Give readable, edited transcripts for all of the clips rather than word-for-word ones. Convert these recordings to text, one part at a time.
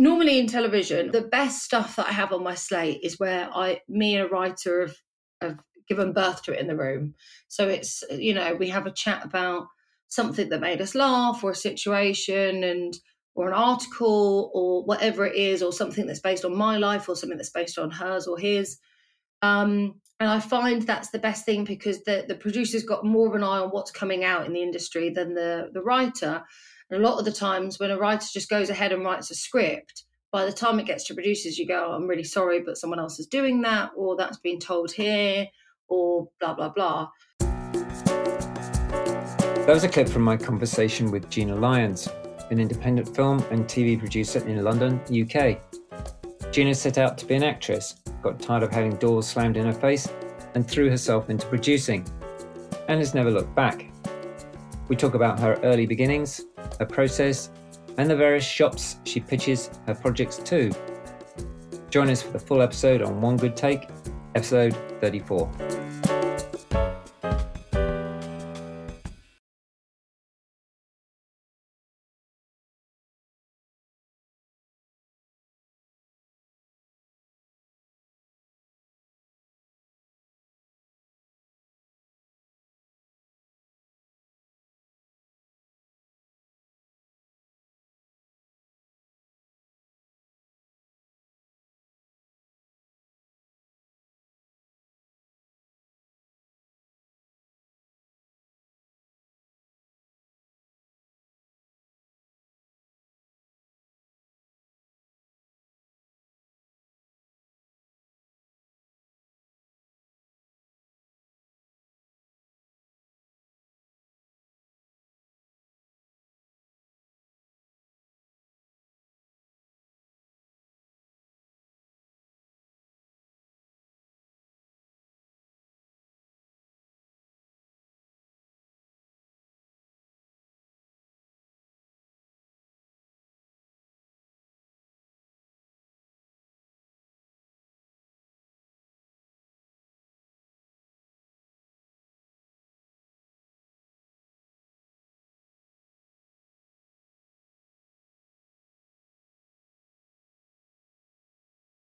normally in television, the best stuff that I have on my slate is where me and a writer have given birth to it in the room. So it's, you know, we have a chat about something that made us laugh, or a situation, or an article, or whatever it is, or something that's based on my life, or something that's based on hers or his. And I find that's the best thing, because the producer's got more of an eye on what's coming out in the industry than the writer. And a lot of the times when a writer just goes ahead and writes a script, by the time it gets to producers, you go, oh, I'm really sorry, but someone else is doing that, or that's been told here, or blah, blah, blah. That was a clip from my conversation with Gina Lyons, an independent film and TV producer in London, UK. Gina set out to be an actress, got tired of having doors slammed in her face, and threw herself into producing, and has never looked back. We talk about her early beginnings, her process, and the various shops she pitches her projects to. Join us for the full episode on One Good Take, episode 34.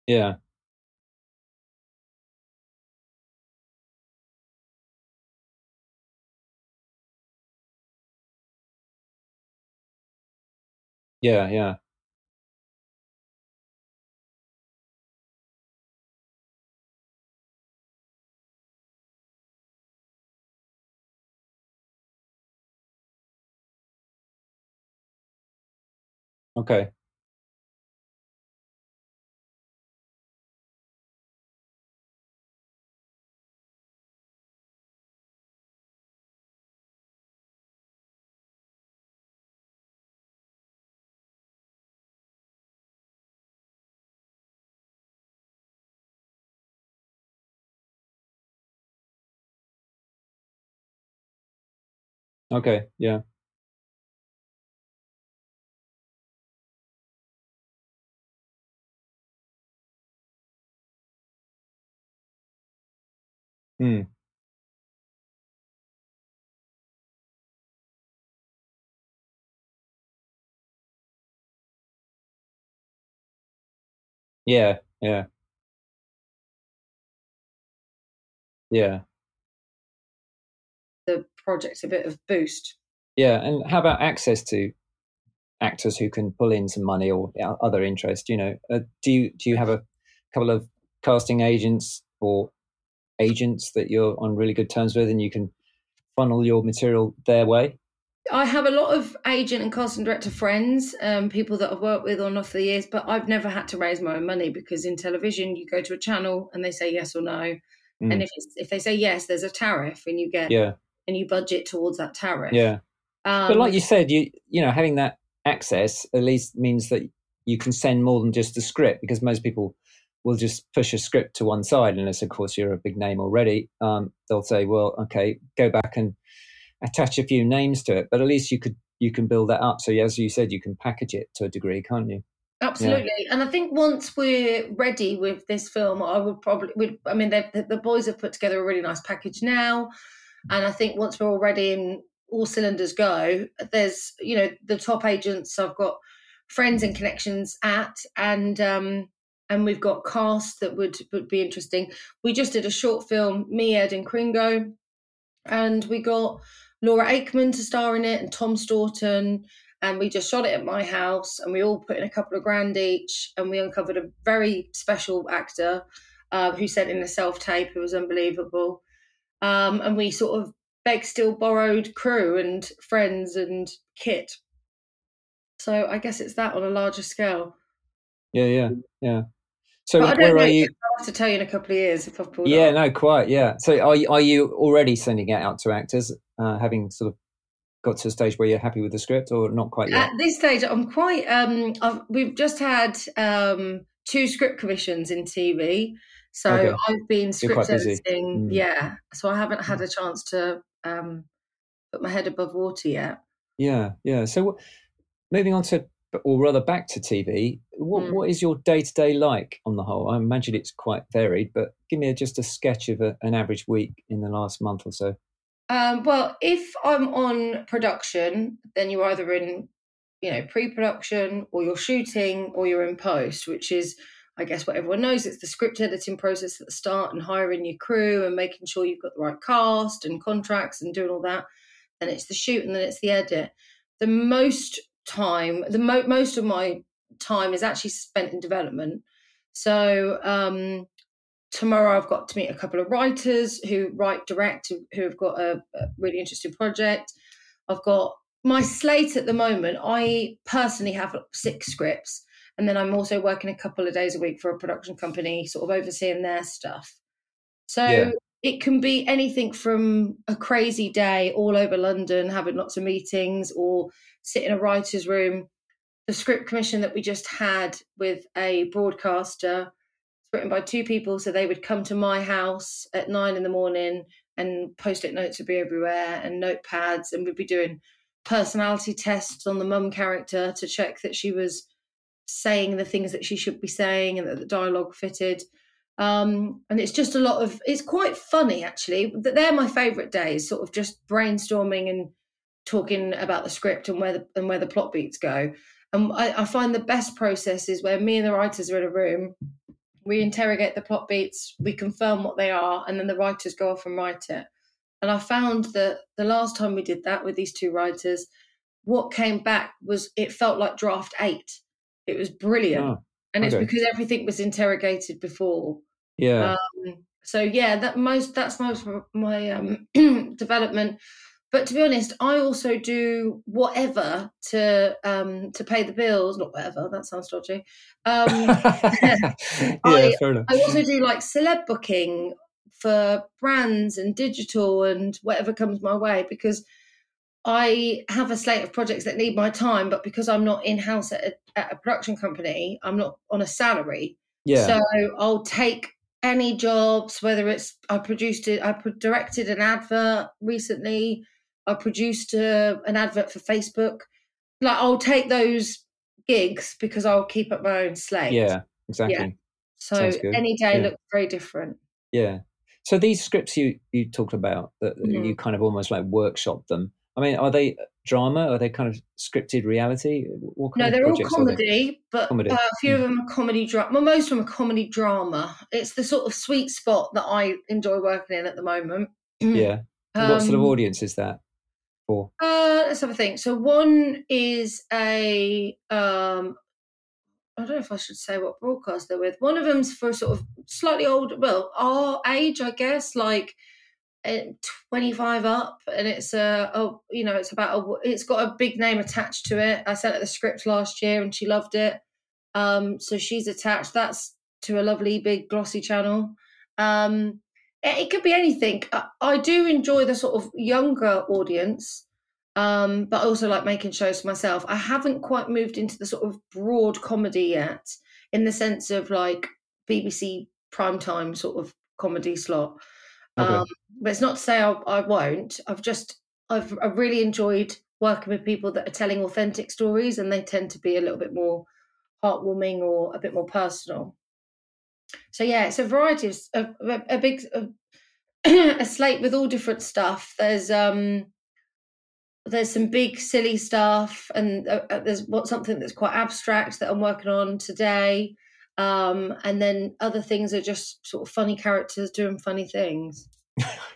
Yeah. Yeah. Okay. Okay. Yeah. Hmm. Yeah. Yeah. Yeah. The project a bit of boost. Yeah. And how about access to actors who can pull in some money or other interest? You know, do you have a couple of casting agents or agents that you're on really good terms with, and you can funnel your material their way? I have a lot of agent and casting director friends, people that I've worked with on and off for the years, but I've never had to raise my own money, because in television you go to a channel and they say yes or no, and if they say yes, there's a tariff, and you get and you budget towards that tariff. Yeah, but like you said, you know, having that access at least means that you can send more than just a script, because most people will just push a script to one side, unless, of course, you're a big name already. They'll say, well, okay, go back and attach a few names to it. But at least you can build that up. So as you said, you can package it to a degree, can't you? Absolutely. Yeah. And I think once we're ready with this film, the boys have put together a really nice package now. And I think once we're all ready and all cylinders go, there's, you know, the top agents I've got friends and connections at, and we've got cast that would be interesting. We just did a short film, me, Ed and Kringo, and we got Laura Aikman to star in it and Tom Stoughton, and we just shot it at my house and we all put in a couple of grand each, and we uncovered a very special actor who sent in a self-tape. It was unbelievable. And we sort of begged, still borrowed crew and friends and kit. So I guess it's that on a larger scale. Yeah. So I don't know, are you? I'll have to tell you in a couple of years if I've pulled it. Yeah. So are you already sending it out to actors, having sort of got to a stage where you're happy with the script, or not quite yet? At this stage, I'm quite. We've just had 2 script commissions in TV, so okay. I've been script editing. Yeah, so I haven't had a chance to put my head above water yet. Yeah. So moving on to. Or rather back to TV, what is your day-to-day like on the whole? I imagine it's quite varied, but give me just a sketch of an average week in the last month or so. Well, if I'm on production, then you're either in, pre-production, or you're shooting, or you're in post, which is, I guess, what everyone knows. It's the script editing process at the start and hiring your crew and making sure you've got the right cast and contracts and doing all that. Then it's the shoot and then it's the edit. Most of my time is actually spent in development. So tomorrow I've got to meet a couple of writers who direct, who have got a really interesting project. I've got my slate at the moment. I personally have 6 scripts, and then I'm also working a couple of days a week for a production company, sort of overseeing their stuff. So it can be anything from a crazy day all over London, having lots of meetings, or sit in a writer's room. The script commission that we just had with a broadcaster, it's written by 2 people, so they would come to my house at 9 in the morning, and post-it notes would be everywhere and notepads, and we'd be doing personality tests on the mum character to check that she was saying the things that she should be saying and that the dialogue fitted. And it's just it's quite funny, actually. They're my favourite days, sort of just brainstorming and talking about the script and where the plot beats go. And I find the best process is where me and the writers are in a room, we interrogate the plot beats, we confirm what they are, and then the writers go off and write it. And I found that the last time we did that with these 2 writers, what came back was, it felt like draft 8. It was brilliant. Oh, and okay. It's because everything was interrogated before. Yeah. That's most of my development. But to be honest, I also do whatever to pay the bills. Not whatever, that sounds dodgy. Yeah, fair enough. I also do like celeb booking for brands and digital and whatever comes my way, because I have a slate of projects that need my time, but because I'm not in-house at a production company, I'm not on a salary. Yeah. So I'll take any jobs, whether it's I directed an advert recently, I produced an advert for Facebook. Like, I'll take those gigs because I'll keep up my own slate. Yeah, exactly. Yeah. So any day looks very different. Yeah. So these scripts you talked about, that you kind of almost like workshop them. I mean, are they drama? Are they kind of scripted reality? They're all comedy, but a few of them are comedy drama. Well, most of them are comedy drama. It's the sort of sweet spot that I enjoy working in at the moment. Yeah. What sort of audience is that for? Let's have a think. So one is a, I don't know if I should say what broadcast they're with. One of them's for sort of slightly older, well, our age, I guess, like 25 up, and it's it's got a big name attached to it. I sent her the script last year and she loved it, so she's attached. That's to a lovely big glossy channel. It could be anything. I do enjoy the sort of younger audience, but I also like making shows for myself. I haven't quite moved into the sort of broad comedy yet, in the sense of like BBC primetime sort of comedy slot. Okay. But it's not to say I won't. I've really enjoyed working with people that are telling authentic stories, and they tend to be a little bit more heartwarming or a bit more personal. So yeah, it's a variety of a slate with all different stuff. There's there's some big silly stuff, and there's something that's quite abstract that I'm working on today. And then other things are just sort of funny characters doing funny things.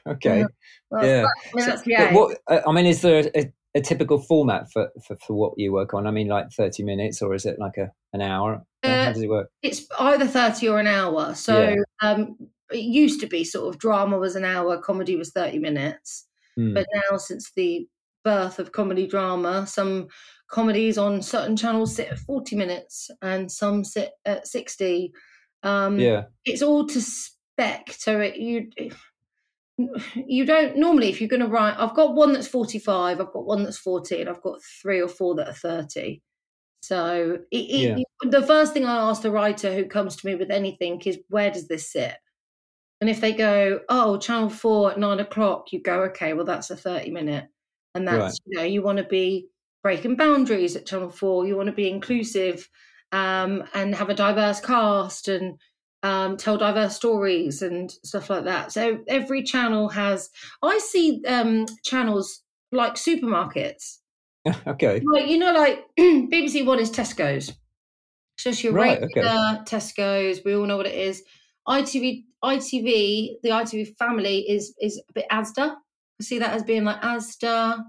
Okay. Well, yeah. Is there a typical format for what you work on? I mean, like 30 minutes, or is it like an hour? How does it work? It's either 30 or an hour. So yeah. It used to be sort of drama was an hour, comedy was 30 minutes. Mm. But now, since the birth of comedy drama, some comedies on certain channels sit at 40 minutes and some sit at 60. It's all to spec. So you don't normally, if you're going to write, I've got one that's 45, I've got one that's 40, and I've got three or four that are 30. So the first thing I ask the writer who comes to me with anything is, where does this sit? And if they go, oh, Channel 4 at 9 o'clock, you go, okay, well, that's a 30-minute. And that's, right. You want to be breaking boundaries at Channel 4. You want to be inclusive and have a diverse cast and tell diverse stories and stuff like that. So every channel has – I see channels like supermarkets. Okay. Like BBC One is Tesco's. It's just your regular Tesco's. We all know what it is. ITV, the ITV family is a bit Asda. I see that as being like Asda,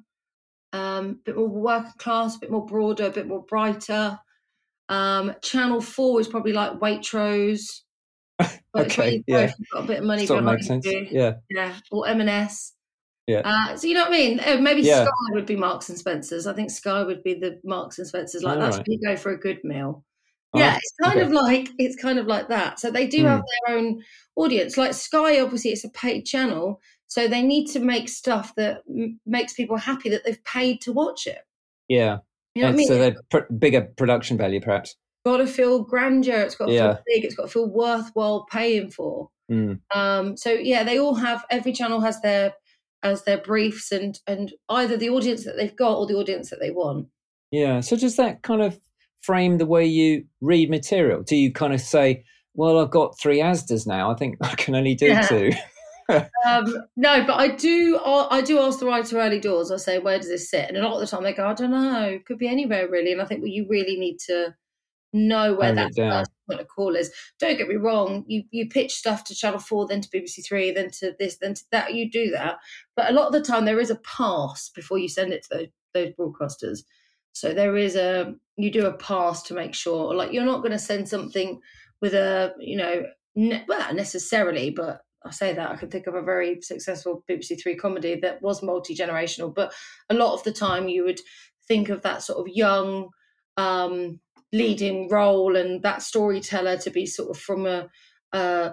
a bit more working class, a bit more broader, a bit more brighter. Channel 4 is probably like Waitrose. Okay, yeah. You've got a bit of money going on. Makes sense. Yeah. Or M&S. Yeah. So you know what I mean? Maybe Sky would be Marks and Spencers. I think Sky would be the Marks and Spencers. Like that's where you go for a good meal. Yeah, it's kind of like that. So they do have their own audience. Like Sky, obviously, it's a paid channel, so they need to make stuff that makes people happy that they've paid to watch it. Yeah, what I mean? So they're bigger production value, perhaps. Got to feel grandeur. It's got to feel big. It's got to feel worthwhile paying for. Mm. They all have. Every channel has their briefs and either the audience that they've got or the audience that they want. Yeah. So does that kind of frame the way you read material? Do you kind of say, well, I've got three Asdas now, I think I can only do two? No, but I do ask the writer early doors. I say, where does this sit? And a lot of the time they go, I don't know, it could be anywhere really. And I think, well, you really need to know where that first point of call is. Don't get me wrong, you pitch stuff to Channel 4, then to BBC 3, then to this, then to that. You do that, but a lot of the time there is a pass before you send it to those broadcasters. So there is you do a pass to make sure, like, you're not going to send something with a, necessarily, but I say that, I can think of a very successful BBC Three comedy that was multi-generational, but a lot of the time you would think of that sort of young leading role and that storyteller to be sort of from a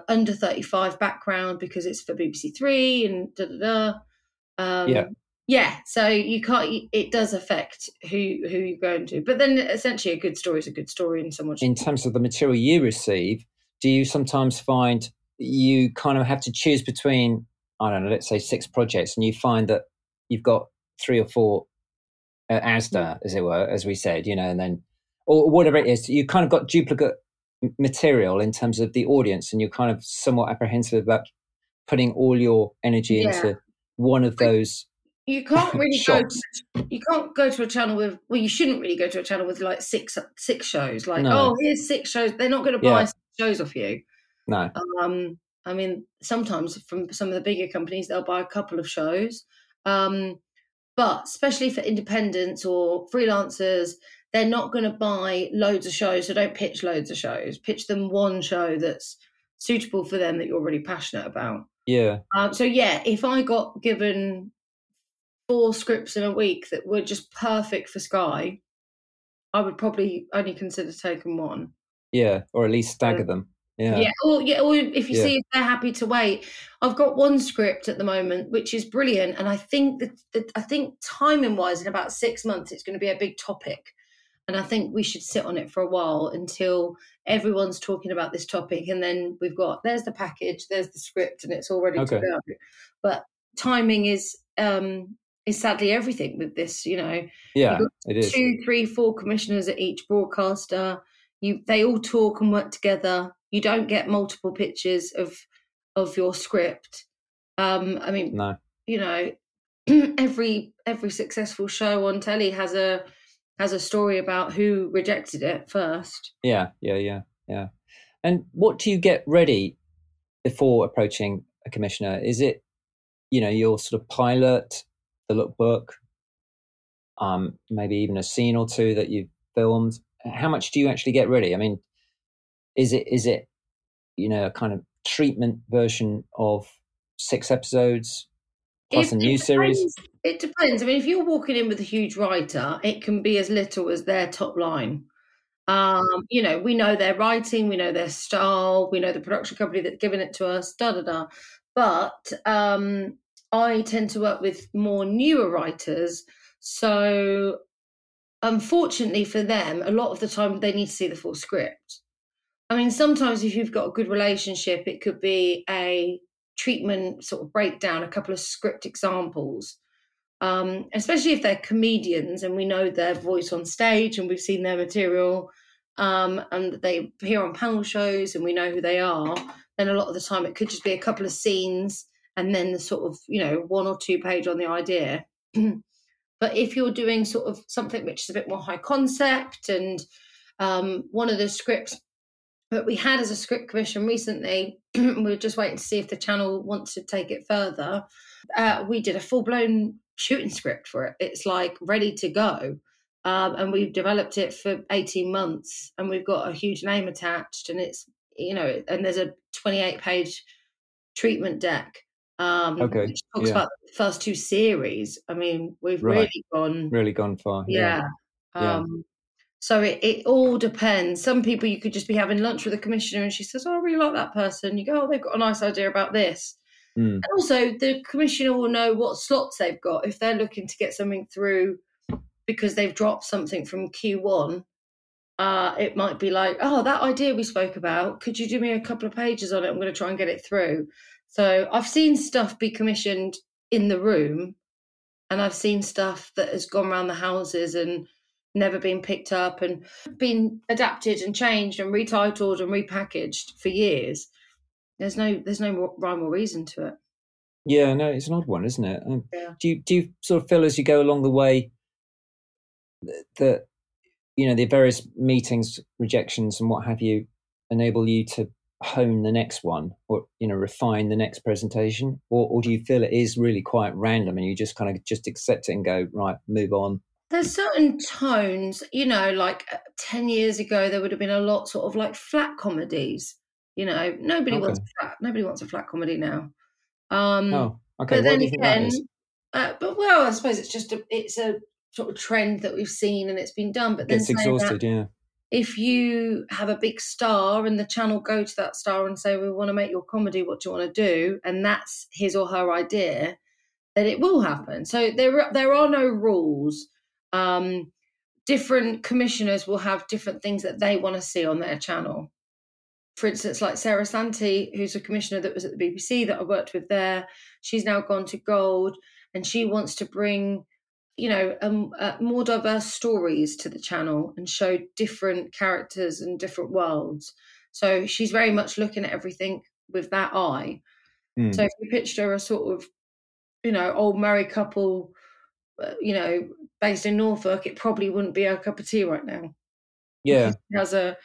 under 35 background because it's for BBC Three and so you can't. It does affect who you're going to. But then, essentially, a good story is a good story, and someone. In terms of the material you receive, do you sometimes find you kind of have to choose between, I don't know, let's say 6 projects, and you find that you've got 3 or 4 Asda, as it were, as we said, and then or whatever it is, you kind of got duplicate material in terms of the audience, and you're kind of somewhat apprehensive about putting all your energy into one of those. You can't really go to a channel with. Well, you shouldn't really go to a channel with like six shows. Like, here's 6 shows. They're not going to buy 6 shows off you. No. I mean, sometimes from some of the bigger companies, they'll buy a couple of shows. But especially for independents or freelancers, they're not going to buy loads of shows. So don't pitch loads of shows. Pitch them one show that's suitable for them that you're really passionate about. Yeah. If I got given 4 scripts in a week that were just perfect for Sky, I would probably only consider taking one. Yeah, or at least stagger them. Yeah. Yeah, or if you see if they're happy to wait. I've got one script at the moment which is brilliant, and I think that timing wise in about 6 months it's going to be a big topic. And I think we should sit on it for a while until everyone's talking about this topic, and then we've got there's the package, there's the script, and it's all ready to go. But timing is sadly everything with this, it is. 2, 3, 4 commissioners at each broadcaster. They all talk and work together. You don't get multiple pitches of your script. I mean, no. every successful show on telly has a story about who rejected it first. Yeah. And what do you get ready before approaching a commissioner? Is it, your sort of pilot, the lookbook, maybe even a scene or two that you've filmed? How much do you actually get ready? I mean, is it a kind of treatment version of 6 episodes plus a new series? It depends. I mean, if you're walking in with a huge writer, it can be as little as their top line. We know their writing, we know their style, we know the production company that's given it to us, But I tend to work with more newer writers, so unfortunately for them, a lot of the time they need to see the full script. I mean, sometimes if you've got a good relationship, it could be a treatment sort of breakdown, a couple of script examples, especially if they're comedians and we know their voice on stage and we've seen their material and they appear on panel shows and we know who they are, then a lot of the time it could just be a couple of scenes and then the sort of, 1 or 2 page on the idea. But if you're doing sort of something which is a bit more high concept and one of the scripts that we had as a script commission recently, we were just waiting to see if the channel wants to take it further. We did a full-blown shooting script for it. It's like ready to go. And we've developed it for 18 months and we've got a huge name attached and it's, and there's a 28-page treatment deck. Which talks about the first 2 series. I mean, we've really gone far. Yeah. So it all depends. Some people you could just be having lunch with a commissioner and she says, oh, I really like that person. You go, oh, they've got a nice idea about this. Mm. And also the commissioner will know what slots they've got. If they're looking to get something through because they've dropped something from Q1, it might be like, oh, that idea we spoke about, could you do me a couple of pages on it? I'm going to try and get it through. So I've seen stuff be commissioned in the room and I've seen stuff that has gone around the houses and never been picked up and been adapted and changed and retitled and repackaged for years. There's no rhyme or reason to it. Yeah, no, it's an odd one, isn't it? Do you sort of feel as you go along the way that the various meetings, rejections, and what have you enable you to hone the next one or refine the next presentation, or do you feel it is really quite random and you just kind of just accept it and go, right, move on? There's certain tones, like 10 years ago, there would have been a lot sort of like flat comedies. Nobody wants a flat comedy now. But then again, I suppose it's just it's a sort of trend that we've seen and it's been done. But then it's exhausted, yeah. If you have a big star and the channel go to that star and say, we want to make your comedy, what do you want to do? And that's his or her idea, then it will happen. So there are no rules. Different commissioners will have different things that they want to see on their channel. For instance, like Sarah Santi, who's a commissioner that was at the BBC that I worked with there, she's now gone to Gold and she wants to bring, more diverse stories to the channel and show different characters and different worlds. So she's very much looking at everything with that eye. Mm. So if you pitched her a sort of, old married couple, based in Norfolk, it probably wouldn't be her cup of tea right now. Yeah. She has a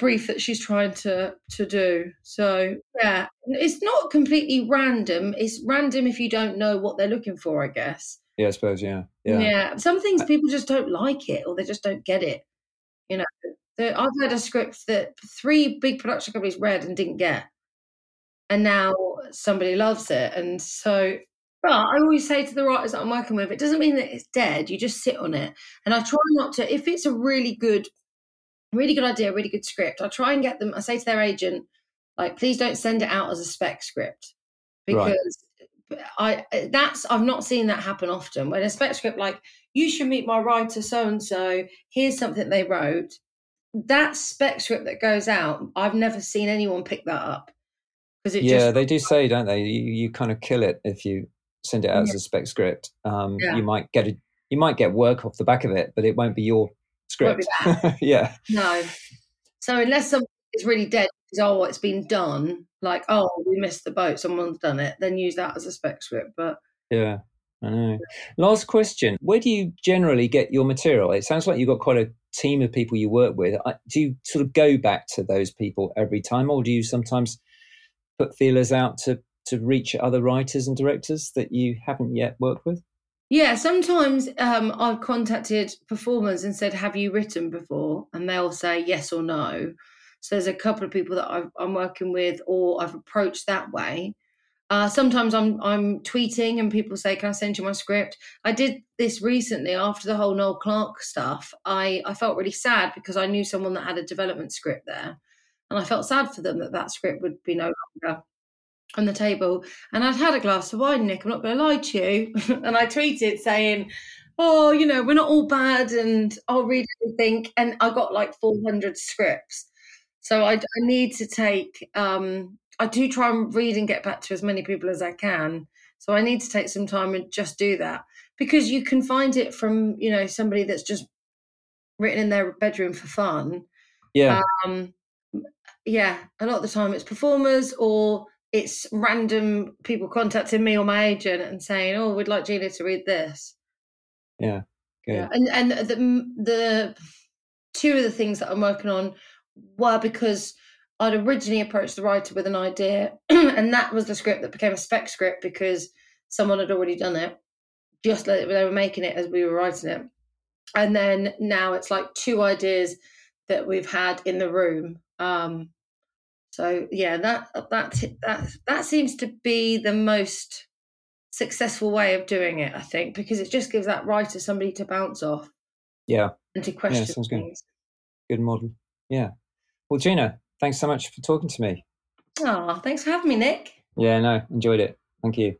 brief that she's trying to do. So, yeah, it's not completely random. It's random if you don't know what they're looking for, I guess. Yeah, I suppose, yeah. Yeah, some things people just don't like it or they just don't get it. I've had a script that 3 big production companies read and didn't get, and now somebody loves it. And so... But I always say to the writers that I'm working with, it doesn't mean that it's dead. You just sit on it. And I try not to, if it's a really good idea, really good script, I try and get them, I say to their agent, like, please don't send it out as a spec script. Because I've not seen that happen often. When a spec script, like, you should meet my writer so-and-so, here's something they wrote. That spec script that goes out, I've never seen anyone pick that up. They do say, don't they? You kind of kill it if you... send it out as a spec script. You might get work off the back of it, but it won't be your script. Won't be that. Yeah. No. So unless something is really dead, it's been done. Like, we missed the boat, someone's done it. Then use that as a spec script. But yeah, I know. Last question. Where do you generally get your material? It sounds like you've got quite a team of people you work with. Do you sort of go back to those people every time, or do you sometimes put feelers out to reach other writers and directors that you haven't yet worked with? Yeah, sometimes I've contacted performers and said, have you written before? And they'll say yes or no. So there's a couple of people that I'm working with or I've approached that way. Sometimes I'm tweeting and people say, can I send you my script? I did this recently after the whole Noel Clarke stuff. I felt really sad because I knew someone that had a development script there. And I felt sad for them that script would be no longer on the table. And I'd had a glass of wine, Nick, I'm not going to lie to you. And I tweeted saying, oh, you know, we're not all bad and I'll read everything. And I got like 400 scripts. So I need to take... I do try and read and get back to as many people as I can. So I need to take some time and just do that, because you can find it from, you know, somebody that's just written in their bedroom for fun. Yeah. Yeah. A lot of the time it's performers or it's random people contacting me or my agent and saying, oh, we'd like Gina to read this. Yeah. Good. Yeah. And the two of the things that I'm working on were because I'd originally approached the writer with an idea and that was the script that became a spec script because someone had already done it, just like they were making it as we were writing it. And then now it's like two ideas that we've had in the room. So, yeah, that seems to be the most successful way of doing it, I think, because it just gives that writer somebody to bounce off. Yeah. And to question things. Good model. Yeah. Well, Gina, thanks so much for talking to me. Oh, thanks for having me, Nick. Yeah, no, enjoyed it. Thank you.